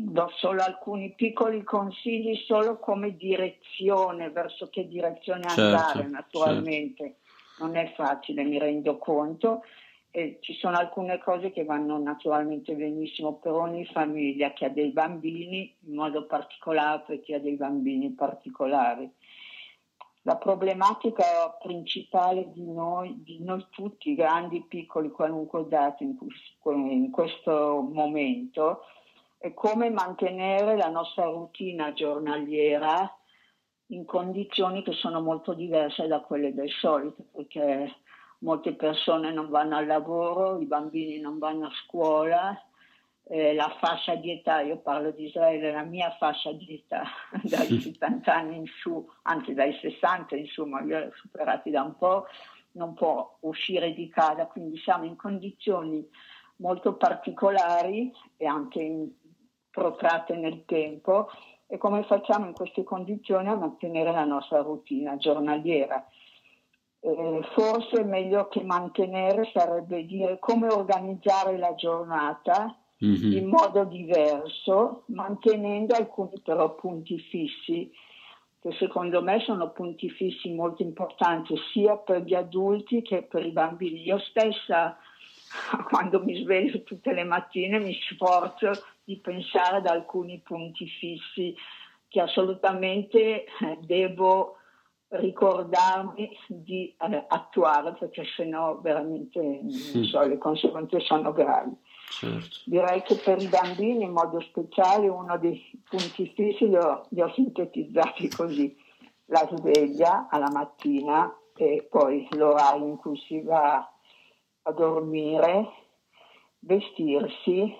do solo alcuni piccoli consigli, solo come direzione, verso che direzione andare, certo, naturalmente. Certo. Non è facile, mi rendo conto. Ci sono alcune cose che vanno naturalmente benissimo per ogni famiglia che ha dei bambini, in modo particolare per chi ha dei bambini particolari. La problematica principale di noi tutti, grandi, piccoli, qualunque dato in questo momento, è come mantenere la nostra routine giornaliera in condizioni che sono molto diverse da quelle del solito, perché molte persone non vanno al lavoro, i bambini non vanno a scuola, la fascia di età, io parlo di Israele, la mia fascia di età, dai 70 anni in su, anzi dai 60 insomma, li ho superati da un po', non può uscire di casa, quindi siamo in condizioni molto particolari e anche protratte nel tempo. E come facciamo in queste condizioni a mantenere la nostra routine giornaliera? Forse meglio che mantenere sarebbe dire come organizzare la giornata in modo diverso, mantenendo alcuni però punti fissi, che secondo me sono punti fissi molto importanti sia per gli adulti che per i bambini. Io stessa, quando mi sveglio tutte le mattine, mi sforzo di pensare ad alcuni punti fissi che assolutamente devo ricordarmi di attuare, perché sennò veramente le conseguenze sono gravi. Certo. Direi che per i bambini in modo speciale uno dei punti fissi li ho sintetizzati così: la sveglia alla mattina e poi l'orario in cui si va a dormire, vestirsi.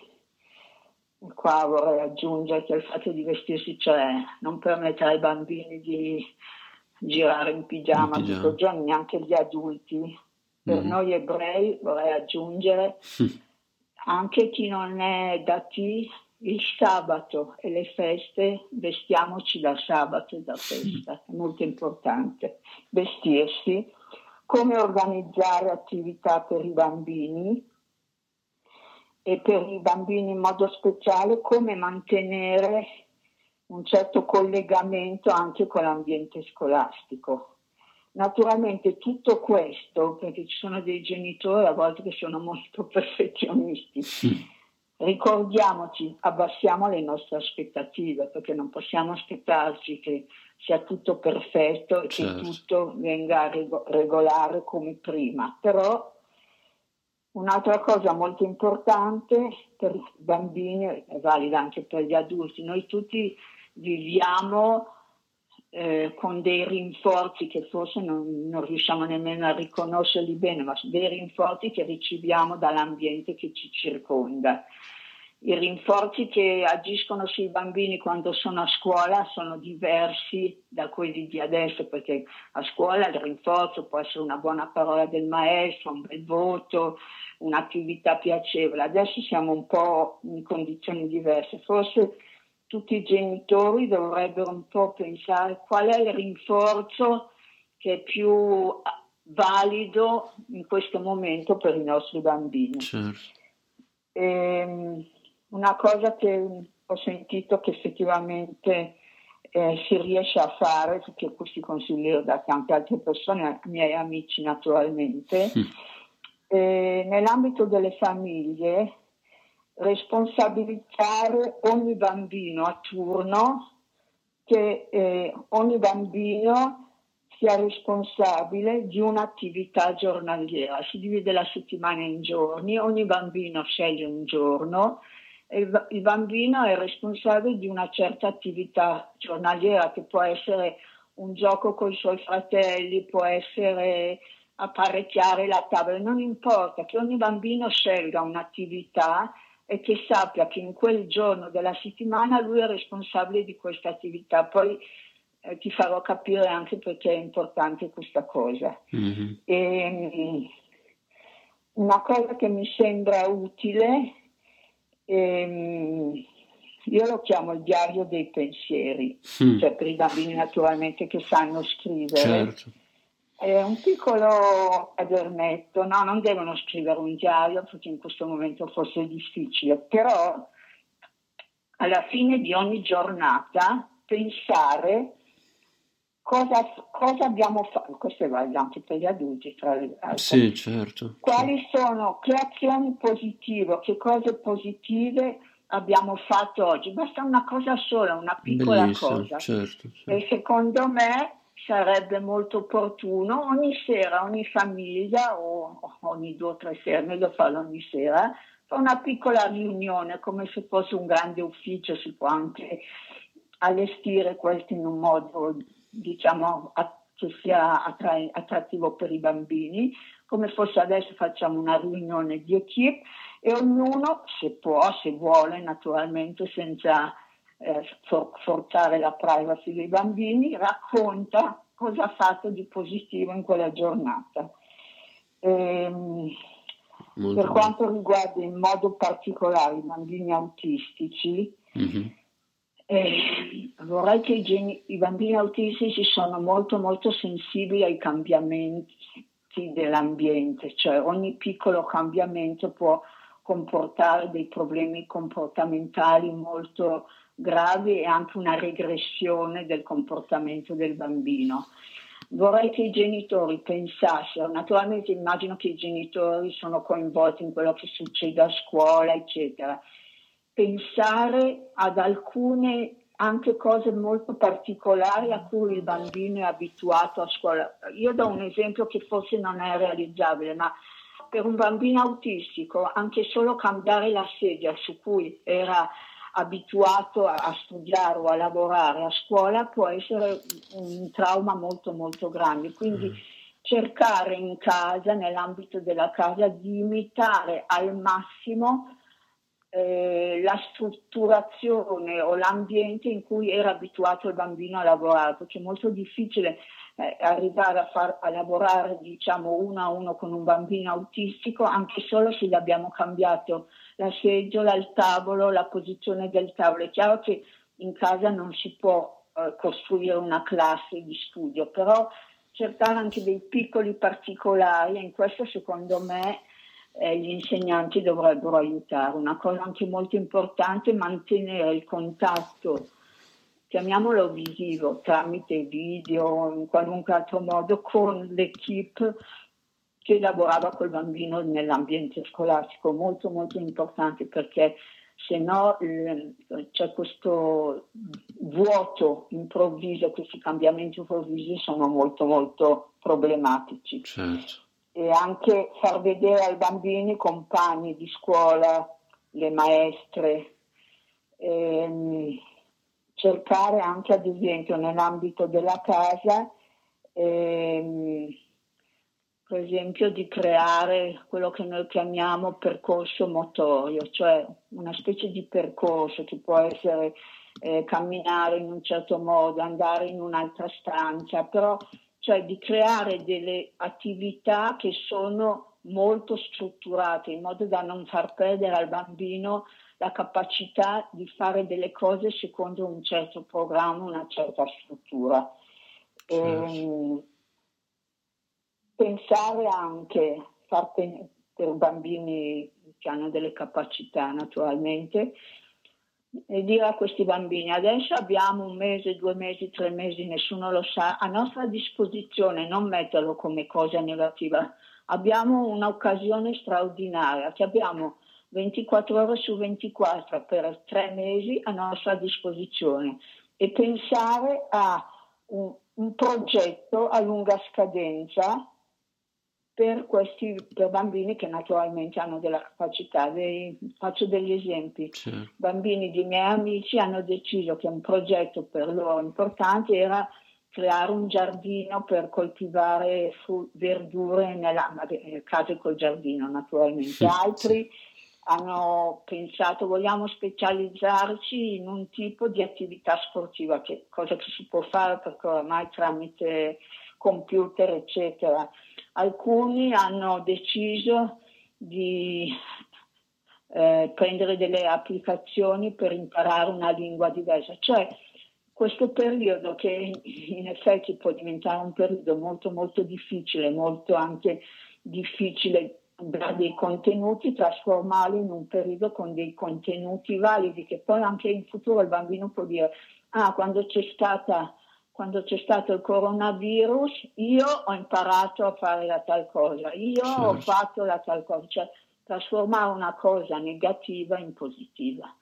Qua vorrei aggiungere che il fatto di vestirsi, cioè non permettere ai bambini di girare in pigiama tutto il giorno, neanche gli adulti. Per noi ebrei vorrei aggiungere anche chi non è dati, il sabato e le feste, vestiamoci da sabato e da festa, è molto importante. Vestirsi, come organizzare attività per i bambini, e per i bambini in modo speciale come mantenere un certo collegamento anche con l'ambiente scolastico. Naturalmente tutto questo, perché ci sono dei genitori a volte che sono molto perfezionisti, ricordiamoci, abbassiamo le nostre aspettative, perché non possiamo aspettarci che sia tutto perfetto e che tutto venga regolare come prima, però un'altra cosa molto importante per i bambini, è valida anche per gli adulti, noi tutti viviamo con dei rinforzi che forse non riusciamo nemmeno a riconoscerli bene, ma dei rinforzi che riceviamo dall'ambiente che ci circonda. I rinforzi che agiscono sui bambini quando sono a scuola sono diversi da quelli di adesso, perché a scuola il rinforzo può essere una buona parola del maestro, un bel voto, un'attività piacevole. Adesso siamo un po' in condizioni diverse. Forse tutti i genitori dovrebbero un po' pensare qual è il rinforzo che è più valido in questo momento per i nostri bambini. Certo. Una cosa che ho sentito che effettivamente si riesce a fare, perché questi consigli ho dati anche altre persone, miei amici naturalmente, nell'ambito delle famiglie responsabilizzare ogni bambino a turno, che ogni bambino sia responsabile di un'attività giornaliera. Si divide la settimana in giorni, ogni bambino sceglie un giorno, il bambino è responsabile di una certa attività giornaliera, che può essere un gioco con i suoi fratelli, può essere apparecchiare la tavola, non importa, che ogni bambino scelga un'attività e che sappia che in quel giorno della settimana lui è responsabile di questa attività. Poi ti farò capire anche perché è importante questa cosa. Una cosa che mi sembra utile, io lo chiamo il diario dei pensieri, cioè per i bambini naturalmente che sanno scrivere, è un piccolo quadernetto, no, non devono scrivere un diario perché in questo momento forse è difficile, però alla fine di ogni giornata pensare cosa abbiamo fatto. Questo vale anche per gli adulti, tra le altre. Sì, certo. Quali sono le azioni positive, che cose positive abbiamo fatto oggi? Basta una cosa sola, una piccola cosa. Certo, certo. E secondo me sarebbe molto opportuno ogni sera, ogni famiglia, o ogni 2 o 3 sere, meglio farlo ogni sera, fa una piccola riunione, come se fosse un grande ufficio. Si può anche allestire questo in un modo, diciamo, che sia attrattivo per i bambini, come fosse adesso facciamo una riunione di equip e ognuno, se può, se vuole, naturalmente, senza forzare la privacy dei bambini, racconta cosa ha fatto di positivo in quella giornata. Per quanto riguarda in modo particolare i bambini autistici, mm-hmm. Vorrei che i bambini autistici sono molto molto sensibili ai cambiamenti dell'ambiente, cioè ogni piccolo cambiamento può comportare dei problemi comportamentali molto gravi e anche una regressione del comportamento del bambino. Vorrei che i genitori pensassero, naturalmente immagino che i genitori sono coinvolti in quello che succede a scuola, eccetera, pensare ad alcune anche cose molto particolari a cui il bambino è abituato a scuola. Io do un esempio che forse non è realizzabile, ma per un bambino autistico anche solo cambiare la sedia su cui era abituato a studiare o a lavorare a scuola può essere un trauma molto molto grande, quindi cercare in casa, nell'ambito della casa, di imitare al massimo la strutturazione o l'ambiente in cui era abituato il bambino a lavorare, perché è molto difficile arrivare a lavorare, diciamo, uno a uno con un bambino autistico, anche solo se gli abbiamo cambiato la seggiola, il tavolo, la posizione del tavolo. È chiaro che in casa non si può costruire una classe di studio, però cercare anche dei piccoli particolari, e in questo secondo me gli insegnanti dovrebbero aiutare. Una cosa anche molto importante è mantenere il contatto, chiamiamolo visivo, tramite video, in qualunque altro modo, con l'equipe che lavorava col bambino nell'ambiente scolastico. Molto molto importante, perché se no c'è questo vuoto improvviso, questi cambiamenti improvvisi sono molto molto problematici. Certo. E anche far vedere ai bambini i compagni di scuola, le maestre, cercare anche, ad esempio, nell'ambito della casa, per esempio, di creare quello che noi chiamiamo percorso motorio, cioè una specie di percorso che può essere camminare in un certo modo, andare in un'altra stanza, però cioè di creare delle attività che sono molto strutturate, in modo da non far perdere al bambino la capacità di fare delle cose secondo un certo programma, una certa struttura. Pensare anche, per bambini che hanno delle capacità naturalmente, e dire a questi bambini: adesso abbiamo 1 mese, 2 mesi, 3 mesi, nessuno lo sa, a nostra disposizione, non metterlo come cosa negativa, abbiamo un'occasione straordinaria, che abbiamo 24 ore su 24 per 3 mesi a nostra disposizione, e pensare a un progetto a lunga scadenza per bambini che naturalmente hanno della capacità. Faccio degli esempi. Certo. Bambini di miei amici hanno deciso che un progetto per loro importante era creare un giardino per coltivare verdure nelle case col giardino, naturalmente. Sì. Altri hanno pensato: vogliamo specializzarci in un tipo di attività sportiva, cosa che si può fare perché oramai tramite computer, eccetera. Alcuni hanno deciso di prendere delle applicazioni per imparare una lingua diversa. Cioè questo periodo, che in effetti può diventare un periodo molto molto difficile, anche difficile da dei contenuti, trasformarli in un periodo con dei contenuti validi, che poi anche in futuro il bambino può dire: ah, quando c'è stato il coronavirus io ho imparato a fare la tal cosa, io certo. ho fatto la tal cosa, cioè trasformare una cosa negativa in positiva.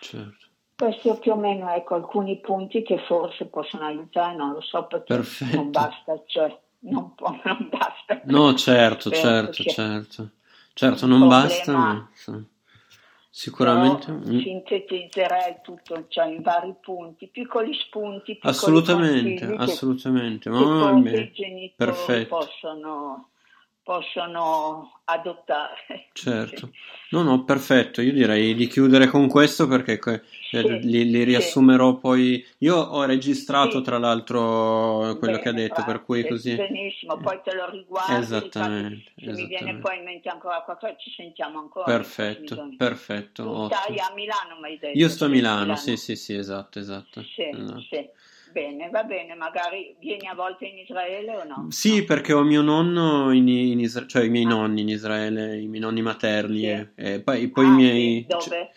Certo. Questo più o meno, ecco, alcuni punti che forse possono aiutare, non lo so, perché perfetto. Non basta, cioè non basta. No, certo, non basta, ma sicuramente sintetizzerei tutto, cioè in vari punti, piccoli spunti, piccoli assolutamente, ma i genitori perfetto. possono adottare. Certo, no, perfetto, io direi di chiudere con questo, perché li riassumerò poi. Io ho registrato tra l'altro quello che ha detto, per cui così. Benissimo, poi te lo riguardi. Esattamente. Mi viene poi in mente ancora qualcosa, ci sentiamo ancora. Perfetto. Stai a Milano, mi hai detto. Io sto a Milano. sì, esatto. Sì. Bene, va bene, magari vieni a volte in Israele o no? Sì, perché ho mio nonno in Israele, cioè i miei nonni in Israele, i miei nonni materni, sì. E poi i miei... Dove?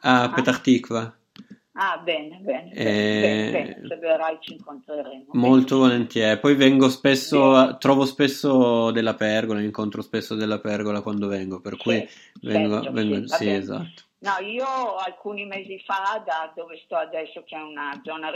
A Petah Tikva. Ah, bene, bene, se verrai ci incontreremo. Molto volentieri, poi vengo spesso, trovo spesso della pergola, incontro spesso della pergola quando vengo, per cui vengo, esatto. No, io alcuni mesi fa, da dove sto adesso, che è una zona